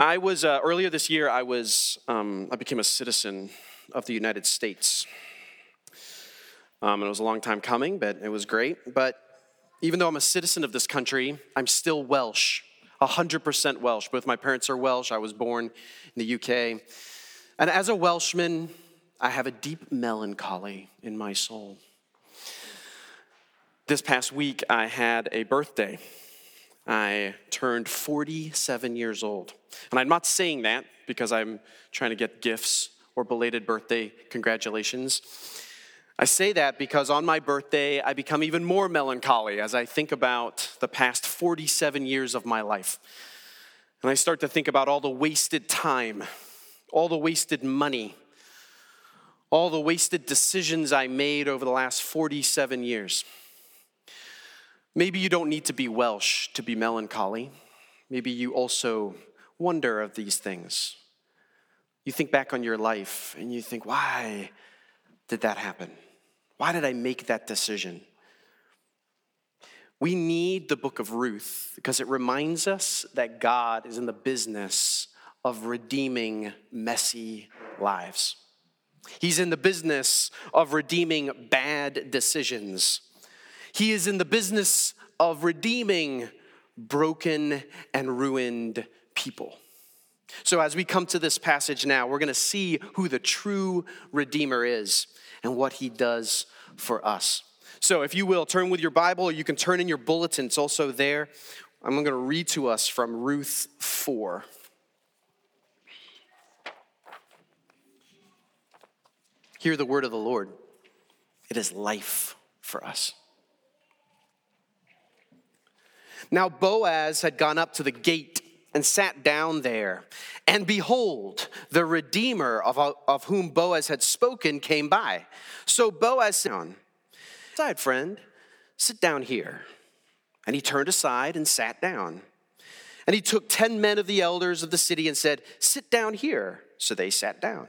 I was, earlier this year, I became a citizen of the United States. It was a long time coming, but it was great. But even though I'm a citizen of this country, I'm still Welsh, 100% Welsh. Both my parents are Welsh. I was born in the UK. And as a Welshman, I have a deep melancholy in my soul. This past week, I had a birthday. I turned 47 years old. And I'm not saying that because I'm trying to get gifts or belated birthday congratulations. I say that because on my birthday, I become even more melancholy as I think about the past 47 years of my life. And I start to think about all the wasted time, all the wasted money, all the wasted decisions I made over the last 47 years. Maybe you don't need to be Welsh to be melancholy. Maybe you also wonder of these things. You think back on your life and you think, why did that happen? Why did I make that decision? We need the book of Ruth because it reminds us that God is in the business of redeeming messy lives. He's in the business of redeeming bad decisions. He is in the business of redeeming broken and ruined people. So as we come to this passage now, we're going to see who the true Redeemer is and what he does for us. So if you will, turn with your Bible, or you can turn in your bulletin. It's also there. I'm going to read to us from Ruth 4. Hear the word of the Lord. It is life for us. Now Boaz had gone up to the gate and sat down there. And behold, the Redeemer of whom Boaz had spoken came by. So Boaz said, "Aside, friend, sit down here." And he turned aside and sat down. And he took 10 men of the elders of the city and said, "Sit down here." So they sat down.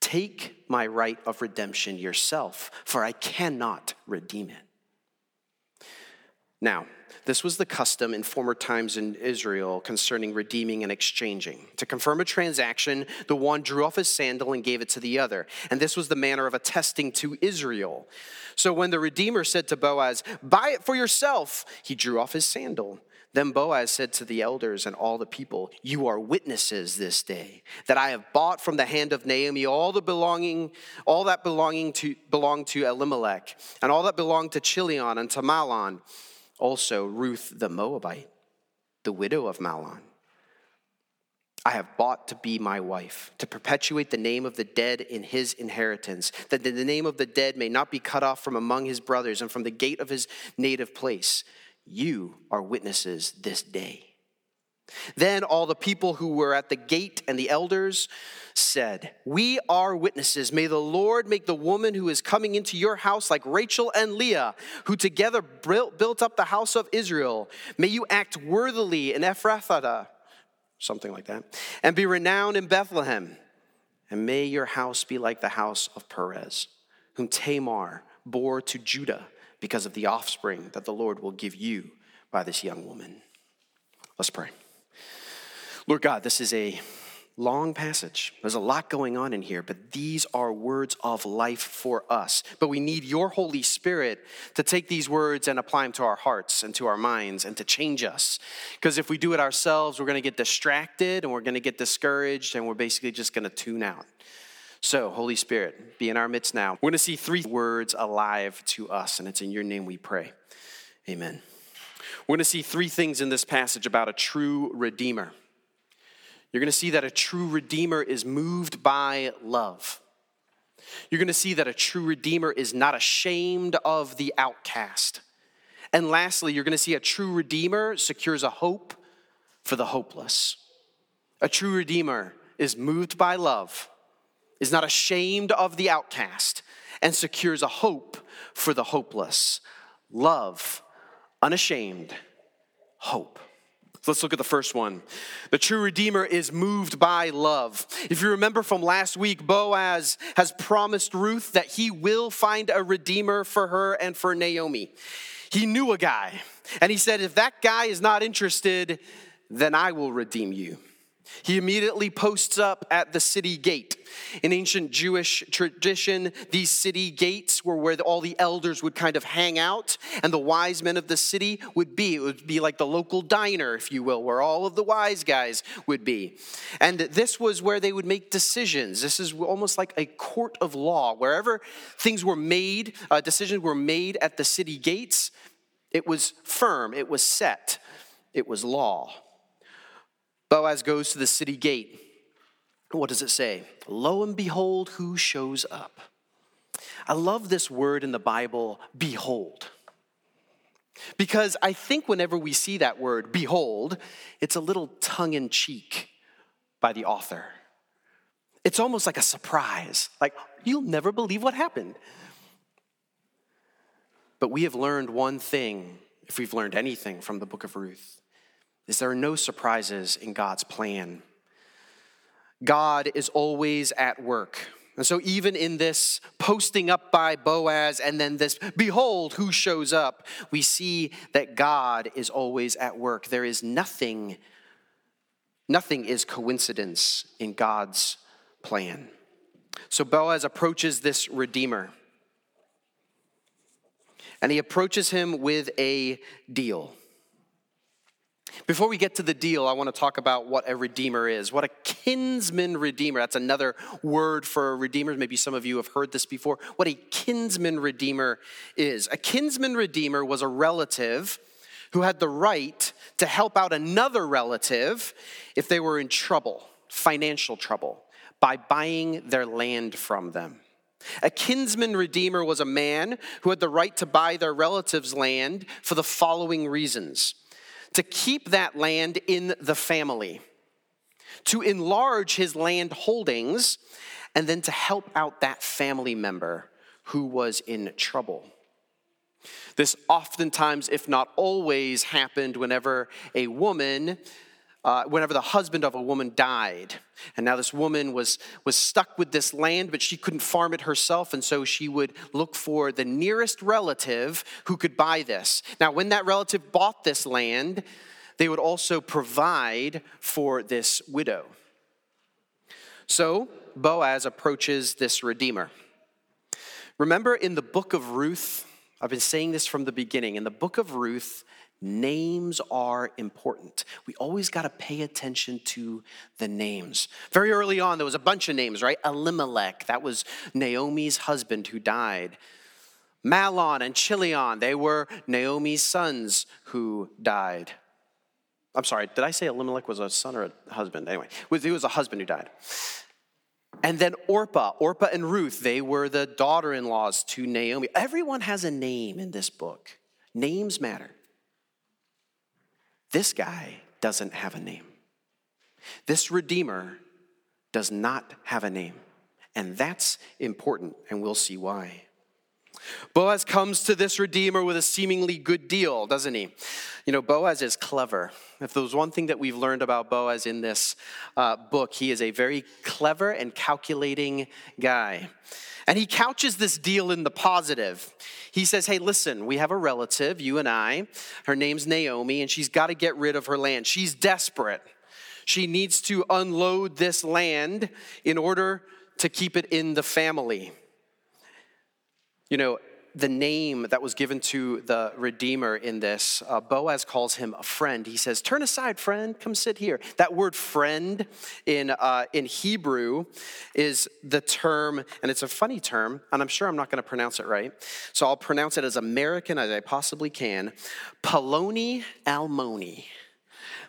Take my right of redemption yourself, for I cannot redeem it." Now, this was the custom in former times in Israel concerning redeeming and exchanging. To confirm a transaction, the one drew off his sandal and gave it to the other. And this was the manner of attesting to Israel. So when the Redeemer said to Boaz, "Buy it for yourself," he drew off his sandal. Then Boaz said to the elders and all the people, "You are witnesses this day that I have bought from the hand of Naomi all that belonged to Elimelech, and all that belonged to Chilion and to Mahlon, also Ruth the Moabite, the widow of Mahlon. I have bought to be my wife, to perpetuate the name of the dead in his inheritance, that the name of the dead may not be cut off from among his brothers and from the gate of his native place. You are witnesses this day." Then all the people who were at the gate and the elders said, "We are witnesses. May the Lord make the woman who is coming into your house like Rachel and Leah, who together built up the house of Israel. May you act worthily in Ephrathah," something like that, "and be renowned in Bethlehem. And may your house be like the house of Perez, whom Tamar bore to Judah, because of the offspring that the Lord will give you by this young woman." Let's pray. Lord God, this is a long passage. There's a lot going on in here, but these are words of life for us. But we need your Holy Spirit to take these words and apply them to our hearts and to our minds and to change us. Because if we do it ourselves, we're going to get distracted and we're going to get discouraged and we're basically just going to tune out. So, Holy Spirit, be in our midst now. We're going to see three words alive to us, and it's in your name we pray. Amen. We're going to see three things in this passage about a true redeemer. You're going to see that a true redeemer is moved by love. You're going to see that a true redeemer is not ashamed of the outcast. And lastly, you're going to see a true redeemer secures a hope for the hopeless. A true redeemer is moved by love, is not ashamed of the outcast, and secures a hope for the hopeless. Love, unashamed, hope. So let's look at the first one. The true redeemer is moved by love. If you remember from last week, Boaz has promised Ruth that he will find a redeemer for her and for Naomi. He knew a guy, and he said, if that guy is not interested, then I will redeem you. He immediately posts up at the city gate. In ancient Jewish tradition, these city gates were where all the elders would kind of hang out, and the wise men of the city would be. It would be like the local diner, if you will, where all of the wise guys would be. And this was where they would make decisions. This is almost like a court of law. Wherever things were made, decisions were made at the city gates, it was firm, it was set, it was law. Boaz goes to the city gate. What does it say? Lo and behold, who shows up? I love this word in the Bible, behold. Because I think whenever we see that word, behold, it's a little tongue-in-cheek by the author. It's almost like a surprise. Like, you'll never believe what happened. But we have learned one thing, if we've learned anything from the book of Ruth, is there are no surprises in God's plan. God is always at work. And so even in this posting up by Boaz and then this, behold, who shows up, we see that God is always at work. There is nothing is coincidence in God's plan. So Boaz approaches this redeemer. And he approaches him with a deal. Before we get to the deal, I want to talk about what a redeemer is, what a kinsman redeemer. That's another word for redeemers. Maybe some of you have heard this before. What a kinsman redeemer is. A kinsman redeemer was a relative who had the right to help out another relative if they were in trouble, financial trouble, by buying their land from them. A kinsman redeemer was a man who had the right to buy their relative's land for the following reasons: to keep that land in the family, to enlarge his land holdings, and then to help out that family member who was in trouble. This oftentimes, if not always, happened whenever a woman, whenever the husband of a woman died. And now this woman was stuck with this land, but she couldn't farm it herself, and so she would look for the nearest relative who could buy this. Now, when that relative bought this land, they would also provide for this widow. So, Boaz approaches this redeemer. Remember in the book of Ruth, I've been saying this from the beginning, in the book of Ruth, names are important. We always got to pay attention to the names. Very early on, there was a bunch of names, right? Elimelech, that was Naomi's husband who died. Mahlon and Chilion, they were Naomi's sons who died. I'm sorry, did I say Elimelech was a son or a husband? Anyway, he was a husband who died. And then Orpah and Ruth, they were the daughter-in-laws to Naomi. Everyone has a name in this book. Names matter. This guy doesn't have a name. This redeemer does not have a name. And that's important, and we'll see why. Boaz comes to this redeemer with a seemingly good deal, doesn't he? You know, Boaz is clever. If there's one thing that we've learned about Boaz in this book, he is a very clever and calculating guy. And he couches this deal in the positive. He says, hey, listen, we have a relative, you and I. Her name's Naomi, and she's got to get rid of her land. She's desperate. She needs to unload this land in order to keep it in the family. You know, the name that was given to the Redeemer in this, Boaz calls him a friend. He says, turn aside, friend, come sit here. That word friend in Hebrew is the term, and it's a funny term, and I'm sure I'm not going to pronounce it right, so I'll pronounce it as American as I possibly can, Paloni almoni.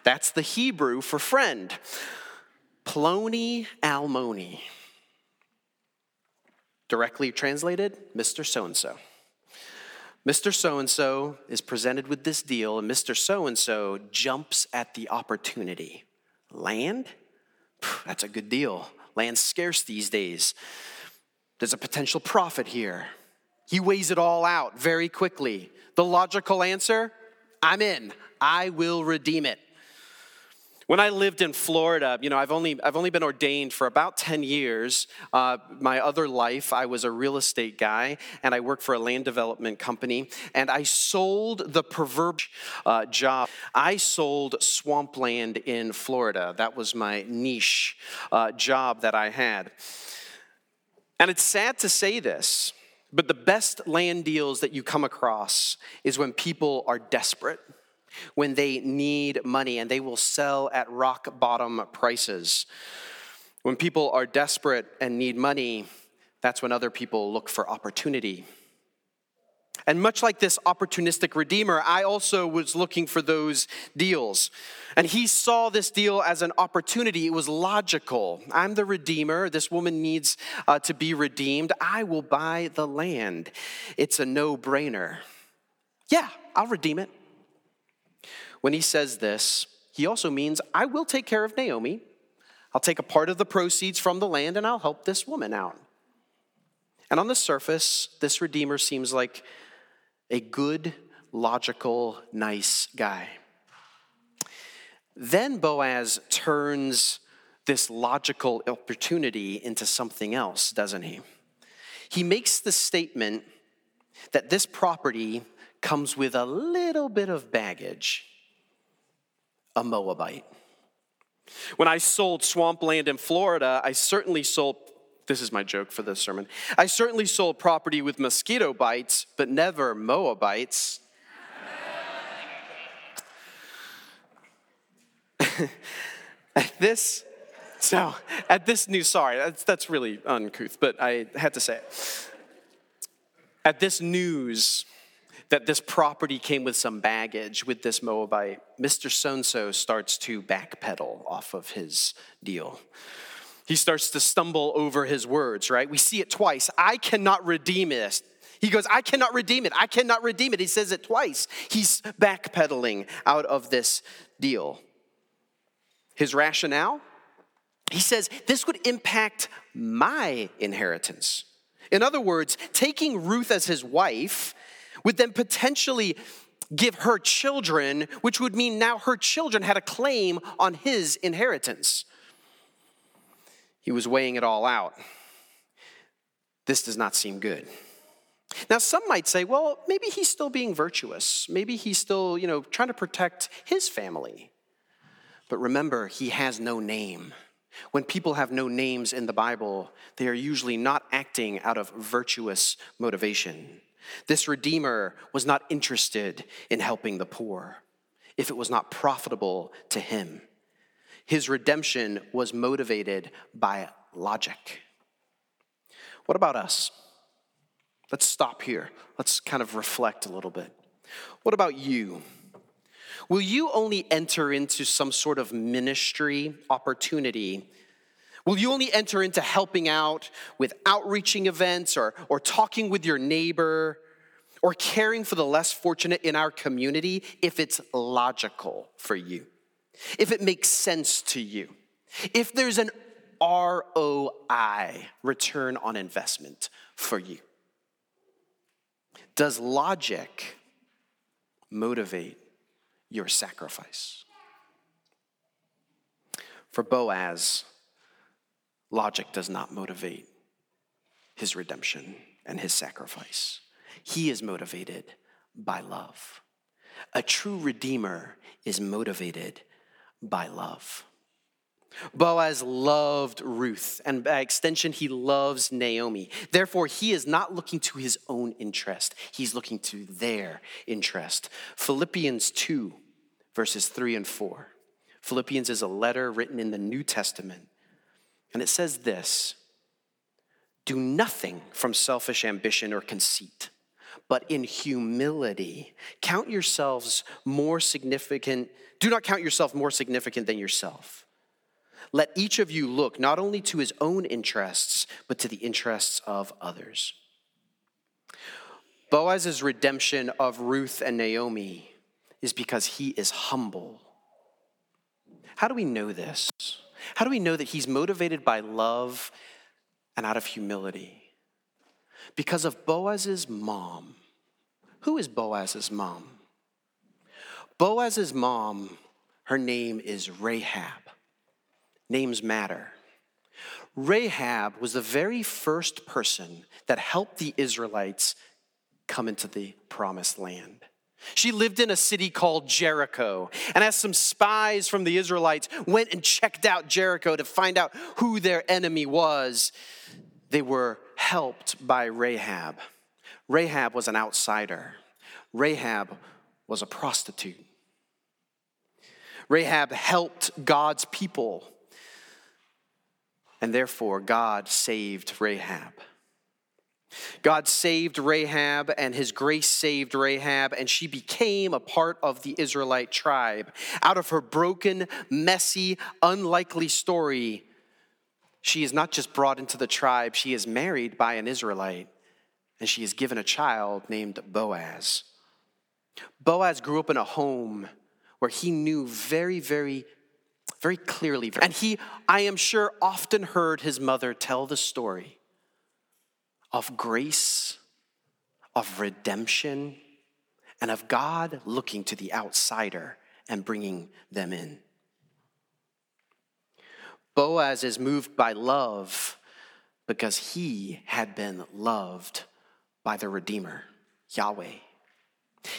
That's the Hebrew for friend. Paloni almoni. Directly translated, Mr. So-and-so. Mr. So-and-so is presented with this deal, and Mr. So-and-so jumps at the opportunity. Land? That's a good deal. Land's scarce these days. There's a potential profit here. He weighs it all out very quickly. The logical answer, I'm in. I will redeem it. When I lived in Florida, you know, I've only been ordained for about 10 years. My other life, I was a real estate guy, and I worked for a land development company, and I sold the proverbial job. I sold swampland in Florida. That was my niche job that I had. And it's sad to say this, but the best land deals that you come across is when people are desperate, when they need money, and they will sell at rock bottom prices. When people are desperate and need money, that's when other people look for opportunity. And much like this opportunistic redeemer, I also was looking for those deals. And he saw this deal as an opportunity. It was logical. I'm the redeemer. This woman needs to be redeemed. I will buy the land. It's a no-brainer. Yeah, I'll redeem it. When he says this, he also means, I will take care of Naomi. I'll take a part of the proceeds from the land, and I'll help this woman out. And on the surface, this redeemer seems like a good, logical, nice guy. Then Boaz turns this logical opportunity into something else, doesn't he? He makes the statement that this property comes with a little bit of baggage. A Moabite. When I sold swampland in Florida, I certainly sold, this is my joke for this sermon, I certainly sold property with mosquito bites, but never Moabites. That's really uncouth, but I had to say it. At this news that this property came with some baggage with this Moabite, Mr. So-and-so starts to backpedal off of his deal. He starts to stumble over his words, right? We see it twice. I cannot redeem this. He goes, I cannot redeem it. I cannot redeem it. He says it twice. He's backpedaling out of this deal. His rationale? He says, this would impact my inheritance. In other words, taking Ruth as his wife would then potentially give her children, which would mean now her children had a claim on his inheritance. He was weighing it all out. This does not seem good. Now, some might say, well, maybe he's still being virtuous. Maybe he's still, trying to protect his family. But remember, he has no name. When people have no names in the Bible, they are usually not acting out of virtuous motivation. This redeemer was not interested in helping the poor if it was not profitable to him. His redemption was motivated by logic. What about us? Let's stop here. Let's kind of reflect a little bit. What about you? Will you only enter into some sort of ministry opportunity? Will you only enter into helping out with outreaching events or talking with your neighbor or caring for the less fortunate in our community if it's logical for you, if it makes sense to you, if there's an ROI, return on investment, for you? Does logic motivate your sacrifice? For Boaz, logic does not motivate his redemption and his sacrifice. He is motivated by love. A true redeemer is motivated by love. Boaz loved Ruth, and by extension, he loves Naomi. Therefore, he is not looking to his own interest. He's looking to their interest. Philippians 2, verses 3 and 4. Philippians is a letter written in the New Testament, and it says this: do nothing from selfish ambition or conceit, but in humility, do not count yourself more significant than yourself. Let each of you look not only to his own interests, but to the interests of others. Boaz's redemption of Ruth and Naomi is because he is humble. How do we know this? How do we know that he's motivated by love and out of humility? Because of Boaz's mom. Who is Boaz's mom? Boaz's mom, her name is Rahab. Names matter. Rahab was the very first person that helped the Israelites come into the promised land. She lived in a city called Jericho, and as some spies from the Israelites went and checked out Jericho to find out who their enemy was, they were helped by Rahab. Rahab was an outsider. Rahab was a prostitute. Rahab helped God's people, and therefore God saved Rahab. God saved Rahab, and his grace saved Rahab, and she became a part of the Israelite tribe. Out of her broken, messy, unlikely story, she is not just brought into the tribe, she is married by an Israelite, and she is given a child named Boaz. Boaz grew up in a home where he knew very, very, very clearly, and he, I am sure, often heard his mother tell the story of grace, of redemption, and of God looking to the outsider and bringing them in. Boaz is moved by love because he had been loved by the Redeemer, Yahweh.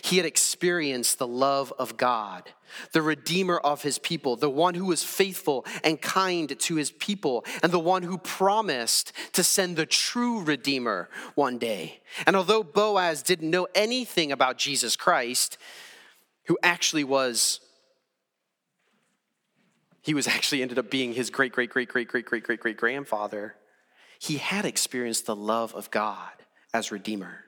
He had experienced the love of God, the Redeemer of his people, the one who was faithful and kind to his people, and the one who promised to send the true Redeemer one day. And although Boaz didn't know anything about Jesus Christ, who actually was, he was actually ended up being his great-great-great-great-great-great-great-grandfather, he had experienced the love of God as Redeemer.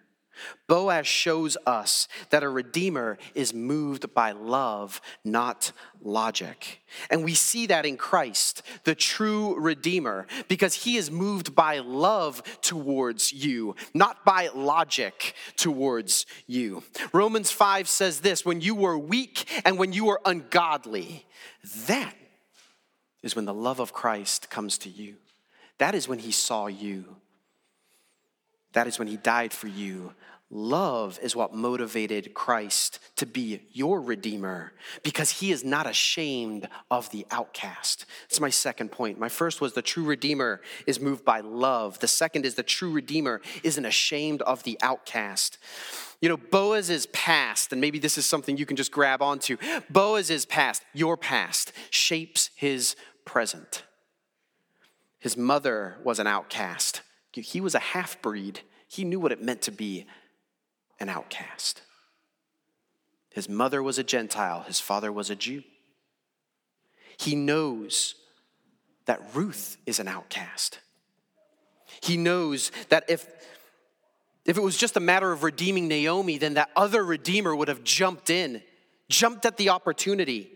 Boaz shows us that a redeemer is moved by love, not logic. And we see that in Christ, the true redeemer, because he is moved by love towards you, not by logic towards you. Romans 5 says this: when you were weak and when you were ungodly, that is when the love of Christ comes to you. That is when he saw you. That is when he died for you. Love is what motivated Christ to be your redeemer, because he is not ashamed of the outcast. That's my second point. My first was the true redeemer is moved by love. The second is the true redeemer isn't ashamed of the outcast. You know, Boaz's past, and maybe this is something you can just grab onto. Boaz's past, your past, shapes his present. His mother was an outcast. He was a half-breed. He knew what it meant to be an outcast. His mother was a Gentile. His father was a Jew. He knows that Ruth is an outcast. He knows that if it was just a matter of redeeming Naomi, then that other redeemer would have jumped at the opportunity.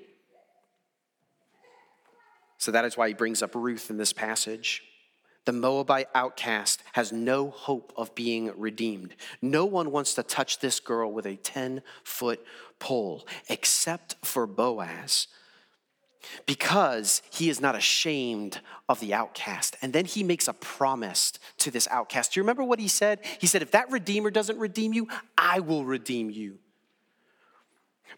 So that is why he brings up Ruth in this passage. The Moabite outcast has no hope of being redeemed. No one wants to touch this girl with a 10-foot pole, except for Boaz, because he is not ashamed of the outcast. And then he makes a promise to this outcast. Do you remember what he said? He said, if that redeemer doesn't redeem you, I will redeem you.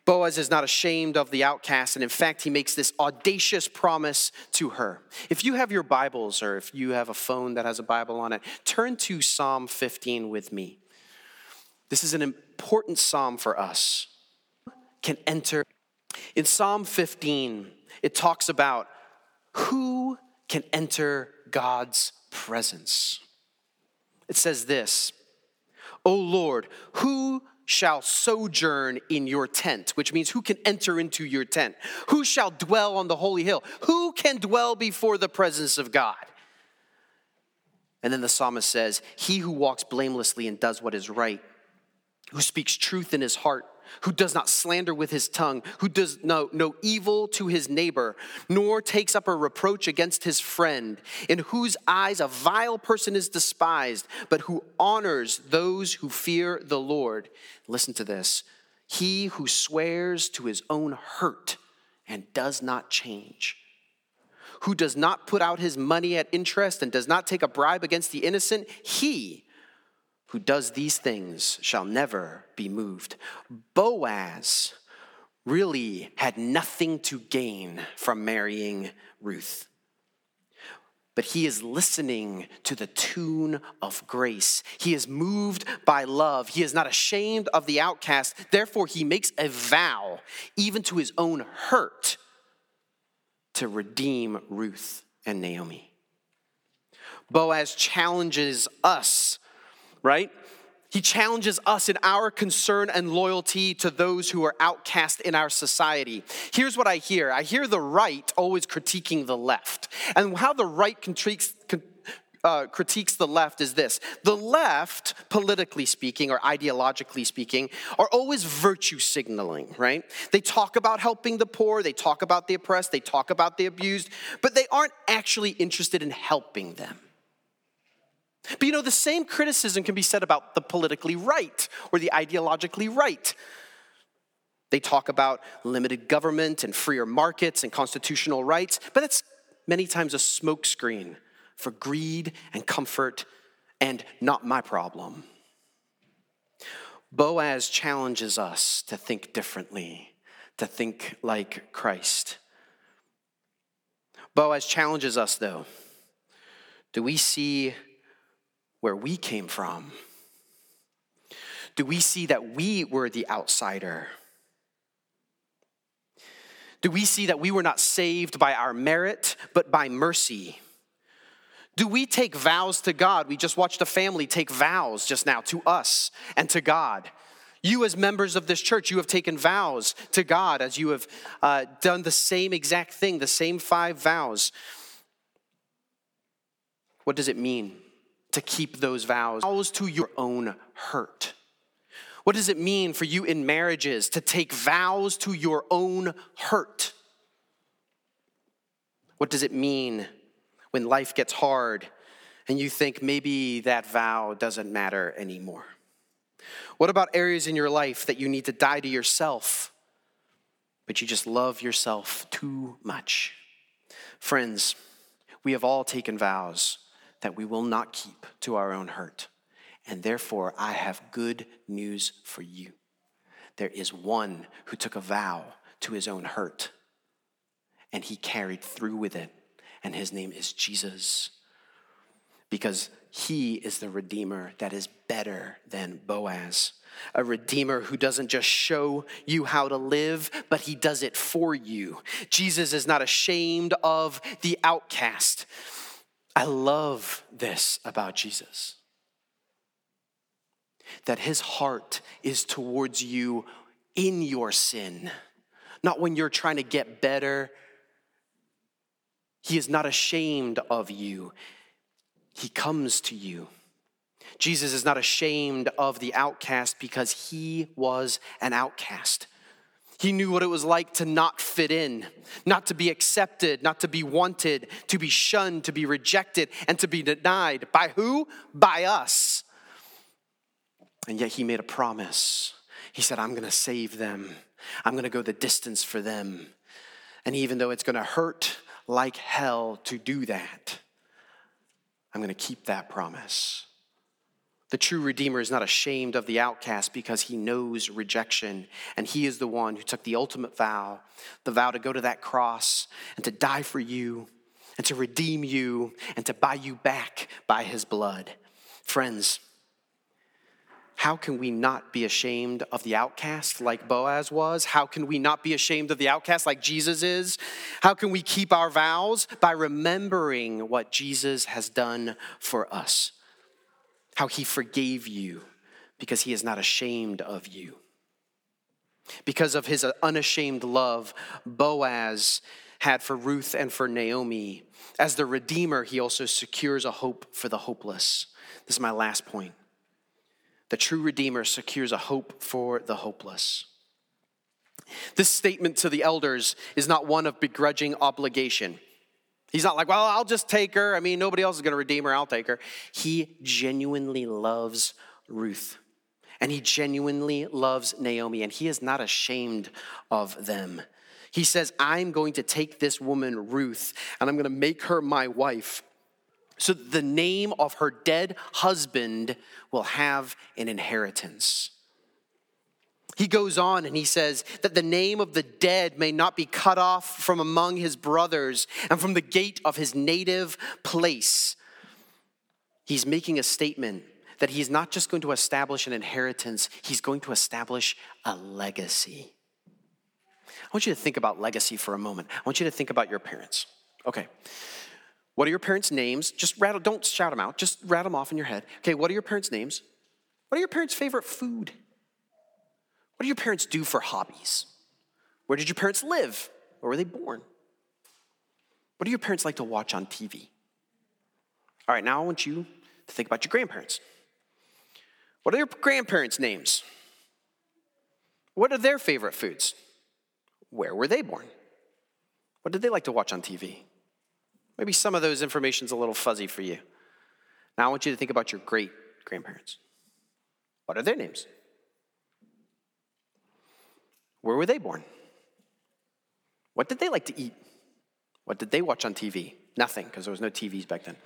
Boaz is not ashamed of the outcast, and in fact, he makes this audacious promise to her. If you have your Bibles, or if you have a phone that has a Bible on it, turn to Psalm 15 with me. This is an important psalm for us. Can enter. In Psalm 15, it talks about Who can enter God's presence? It says this, O Lord, who shall sojourn in your tent, which means who can enter into your tent? Who shall dwell on the holy hill? Who can dwell before the presence of God? And then the psalmist says, he who walks blamelessly and does what is right, who speaks truth in his heart, who does not slander with his tongue, who does no evil to his neighbor, nor takes up a reproach against his friend, in whose eyes a vile person is despised, but who honors those who fear the Lord. Listen to this. He who swears to his own hurt and does not change, who does not put out his money at interest and does not take a bribe against the innocent, he who does these things shall never be moved. Boaz really had nothing to gain from marrying Ruth, but he is listening to the tune of grace. He is moved by love. He is not ashamed of the outcast. Therefore, he makes a vow, even to his own hurt, to redeem Ruth and Naomi. Boaz challenges us, right? He challenges us in our concern and loyalty to those who are outcast in our society. Here's what I hear. I hear the right always critiquing the left. And how the right critiques the left is this. The left, politically speaking or ideologically speaking, are always virtue signaling, right? They talk about helping the poor. They talk about the oppressed. They talk about the abused. But they aren't actually interested in helping them. But you know, the same criticism can be said about the politically right or the ideologically right. They talk about limited government and freer markets and constitutional rights, but that's many times a smokescreen for greed and comfort and not my problem. Boaz challenges us to think differently, to think like Christ. Boaz challenges us, though. Do we see where we came from? Do we see that we were the outsider? Do we see that we were not saved by our merit, but by mercy? Do we take vows to God? We just watched a family take vows just now to us and to God. You as members of this church, you have taken vows to God as you have done the same exact thing, the same 5 vows. What does it mean to keep those vows to your own hurt? What does it mean for you in marriages to take vows to your own hurt? What does it mean when life gets hard and you think maybe that vow doesn't matter anymore? What about areas in your life that you need to die to yourself, but you just love yourself too much? Friends, we have all taken vows that we will not keep to our own hurt. And therefore, I have good news for you. There is one who took a vow to his own hurt, and he carried through with it, and his name is Jesus, because he is the Redeemer that is better than Boaz, a Redeemer who doesn't just show you how to live, but he does it for you. Jesus is not ashamed of the outcast. I love this about Jesus, that his heart is towards you in your sin, not when you're trying to get better. He is not ashamed of you. He comes to you. Jesus is not ashamed of the outcast because he was an outcast. He knew what it was like to not fit in, not to be accepted, not to be wanted, to be shunned, to be rejected, and to be denied. By who? By us. And yet he made a promise. He said, I'm going to save them. I'm going to go the distance for them. And even though it's going to hurt like hell to do that, I'm going to keep that promise. The true Redeemer is not ashamed of the outcast because he knows rejection, and he is the one who took the ultimate vow, the vow to go to that cross and to die for you and to redeem you and to buy you back by his blood. Friends, How can we not be ashamed of the outcast like Boaz was? How can we not be ashamed of the outcast like Jesus is? How can we keep our vows? By remembering what Jesus has done for us. How he forgave you because he is not ashamed of you. Because of his unashamed love, Boaz had for Ruth and for Naomi. As the Redeemer, he also secures a hope for the hopeless. This is my last point. The true Redeemer secures a hope for the hopeless. This statement to the elders is not one of begrudging obligation. He's not like, well, I'll just take her. I mean, nobody else is going to redeem her. I'll take her. He genuinely loves Ruth, and he genuinely loves Naomi, and he is not ashamed of them. He says, I'm going to take this woman, Ruth, and I'm going to make her my wife, so the name of her dead husband will have an inheritance. He goes on and he says that the name of the dead may not be cut off from among his brothers and from the gate of his native place. He's making a statement that he's not just going to establish an inheritance, he's going to establish a legacy. I want you to think about legacy for a moment. I want you to think about your parents. Okay. What are your parents' names? Don't shout them out. Just rattle them off in your head. Okay, what are your parents' names? What are your parents' favorite food? What do your parents do for hobbies? Where did your parents live? Where were they born? What do your parents like to watch on TV? All right, now I want you to think about your grandparents. What are your grandparents' names? What are their favorite foods? Where were they born? What did they like to watch on TV? Maybe some of those information's a little fuzzy for you. Now I want you to think about your great-grandparents. What are their names? Where were they born? What did they like to eat? What did they watch on TV? Nothing, because there was no TVs back then.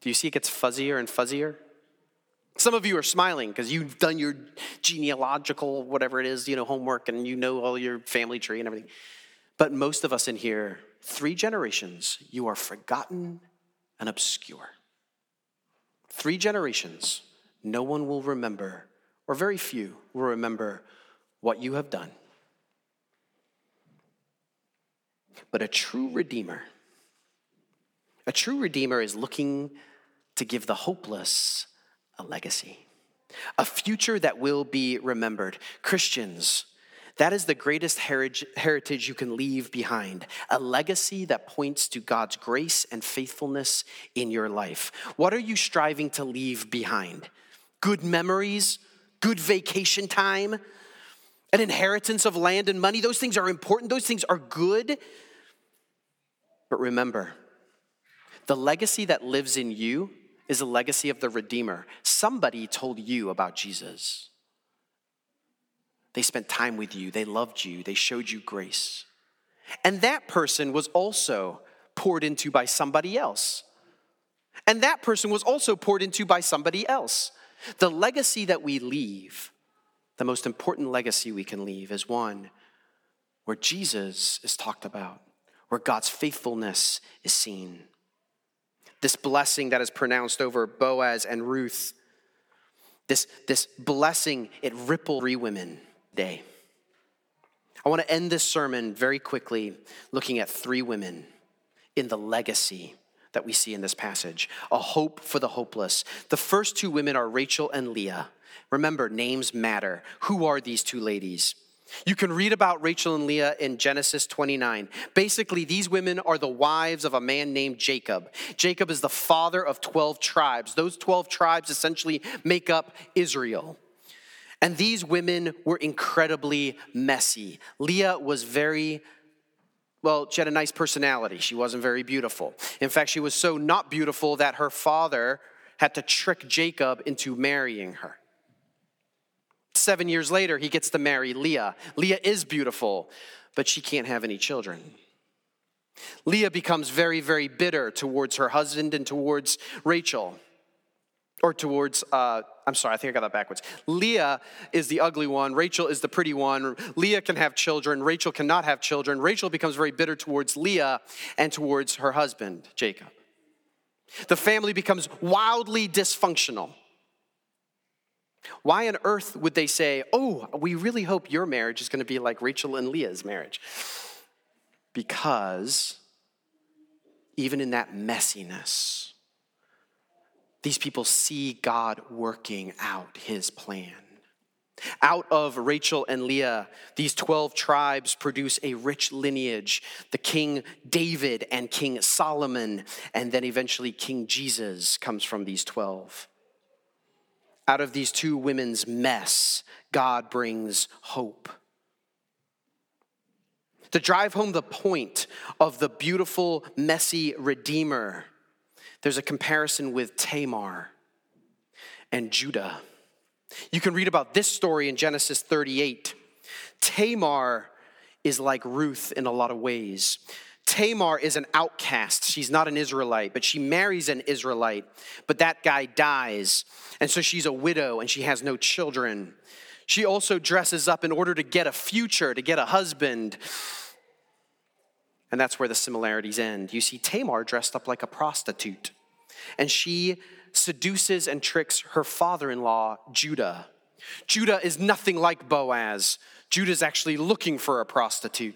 Do you see it gets fuzzier and fuzzier? Some of you are smiling because you've done your genealogical, whatever it is, homework, and all your family tree and everything. But most of us in here, 3 generations, you are forgotten and obscure. 3 generations, no one will remember, or very few will remember what you have done. But a true Redeemer is looking to give the hopeless a legacy, a future that will be remembered. Christians, that is the greatest heritage you can leave behind, a legacy that points to God's grace and faithfulness in your life. What are you striving to leave behind? Good memories, good vacation time, an inheritance of land and money. Those things are important. Those things are good. But remember, the legacy that lives in you is a legacy of the Redeemer. Somebody told you about Jesus. They spent time with you. They loved you. They showed you grace. And that person was also poured into by somebody else. And that person was also poured into by somebody else. The legacy that we leave, the most important legacy we can leave, is one where Jesus is talked about, where God's faithfulness is seen. This blessing that is pronounced over Boaz and Ruth, this blessing, it ripples three women. Day. I want to end this sermon very quickly looking at 3 women in the legacy that we see in this passage, a hope for the hopeless. The first 2 women are Rachel and Leah. Remember, names matter. Who are these 2 ladies? You can read about Rachel and Leah in Genesis 29. Basically, these women are the wives of a man named Jacob. Jacob is the father of 12 tribes. Those 12 tribes essentially make up Israel. And these women were incredibly messy. Leah was she had a nice personality. She wasn't very beautiful. In fact, she was so not beautiful that her father had to trick Jacob into marrying her. 7 years later, he gets to marry Leah. Leah is beautiful, but she can't have any children. Leah becomes very, very bitter towards her husband and towards Rachel. Or towards, I think I got that backwards. Leah is the ugly one. Rachel is the pretty one. Leah can have children. Rachel cannot have children. Rachel becomes very bitter towards Leah and towards her husband, Jacob. The family becomes wildly dysfunctional. Why on earth would they say, oh, we really hope your marriage is going to be like Rachel and Leah's marriage? Because even in that messiness, these people see God working out his plan. Out of Rachel and Leah, these 12 tribes produce a rich lineage, the King David and King Solomon, and then eventually King Jesus comes from these 12. Out of these two women's mess, God brings hope. To drive home the point of the beautiful, messy Redeemer, there's a comparison with Tamar and Judah. You can read about this story in Genesis 38. Tamar is like Ruth in a lot of ways. Tamar is an outcast. She's not an Israelite, but she marries an Israelite. But that guy dies, and so she's a widow, and she has no children. She also dresses up in order to get a future, to get a husband. And that's where the similarities end. You see Tamar dressed up like a prostitute, and she seduces and tricks her father-in-law, Judah. Judah is nothing like Boaz. Judah's actually looking for a prostitute.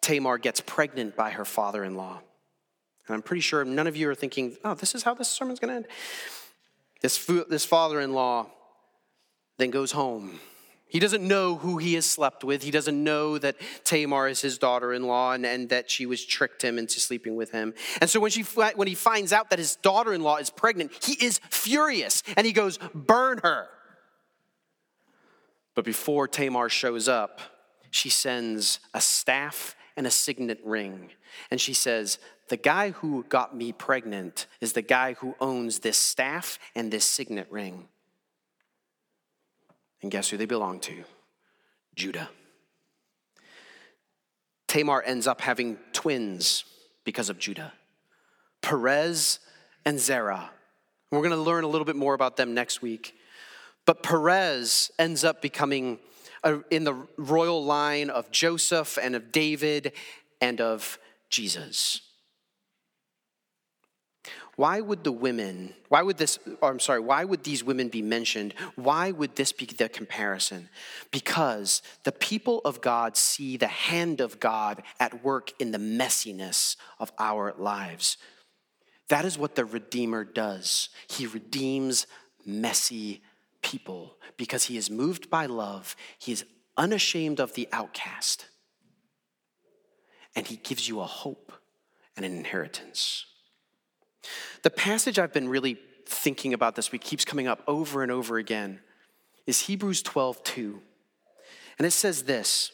Tamar gets pregnant by her father-in-law. And I'm pretty sure none of you are thinking, oh, this is how this sermon's going to end. This father-in-law then goes home. He doesn't know who he has slept with. He doesn't know that Tamar is his daughter-in-law and that she was tricked him into sleeping with him. And so when he finds out that his daughter-in-law is pregnant, he is furious and he goes, burn her. But before Tamar shows up, she sends a staff and a signet ring. And she says, the guy who got me pregnant is the guy who owns this staff and this signet ring. And guess who they belong to? Judah. Tamar ends up having twins because of Judah. Perez and Zerah. We're going to learn a little bit more about them next week. But Perez ends up becoming in the royal line of Joseph and of David and of Jesus. Why would these women be mentioned? Why would this be the comparison? Because the people of God see the hand of God at work in the messiness of our lives. That is what the Redeemer does. He redeems messy people because he is moved by love. He is unashamed of the outcast. And he gives you a hope and an inheritance. The passage I've been really thinking about this week, keeps coming up over and over again, is Hebrews 12:2. And it says this,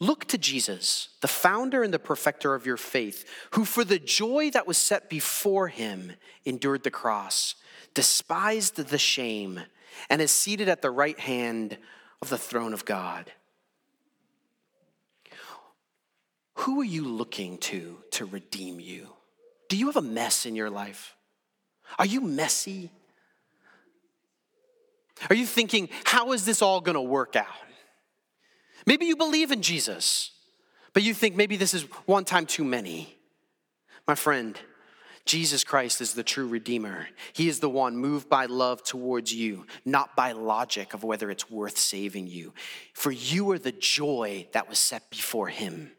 look to Jesus, the founder and the perfecter of your faith, who for the joy that was set before him endured the cross, despised the shame, and is seated at the right hand of the throne of God. Who are you looking to redeem you? Do you have a mess in your life? Are you messy? Are you thinking, how is this all going to work out? Maybe you believe in Jesus, but you think maybe this is one time too many. My friend, Jesus Christ is the true Redeemer. He is the one moved by love towards you, not by logic of whether it's worth saving you. For you are the joy that was set before him.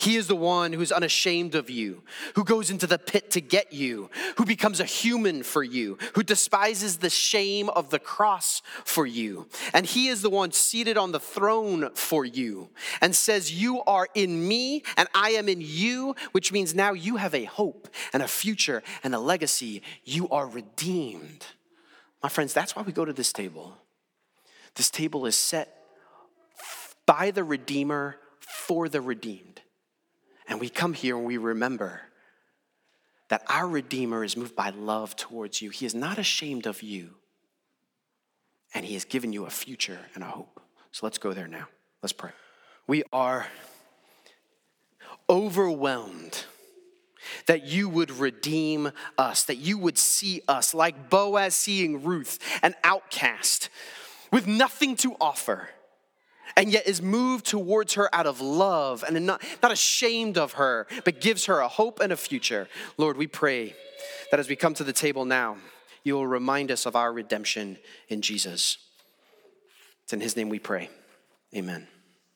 He is the one who's unashamed of you, who goes into the pit to get you, who becomes a human for you, who despises the shame of the cross for you. And he is the one seated on the throne for you and says, you are in me and I am in you, which means now you have a hope and a future and a legacy. You are redeemed. My friends, that's why we go to this table. This table is set by the Redeemer for the redeemed. And we come here and we remember that our Redeemer is moved by love towards you. He is not ashamed of you. And he has given you a future and a hope. So let's go there now. Let's pray. We are overwhelmed that you would redeem us, that you would see us like Boaz seeing Ruth, an outcast with nothing to offer, and yet is moved towards her out of love and not ashamed of her, but gives her a hope and a future. Lord, we pray that as we come to the table now, You will remind us of our redemption in Jesus. It's in his name we pray. Amen.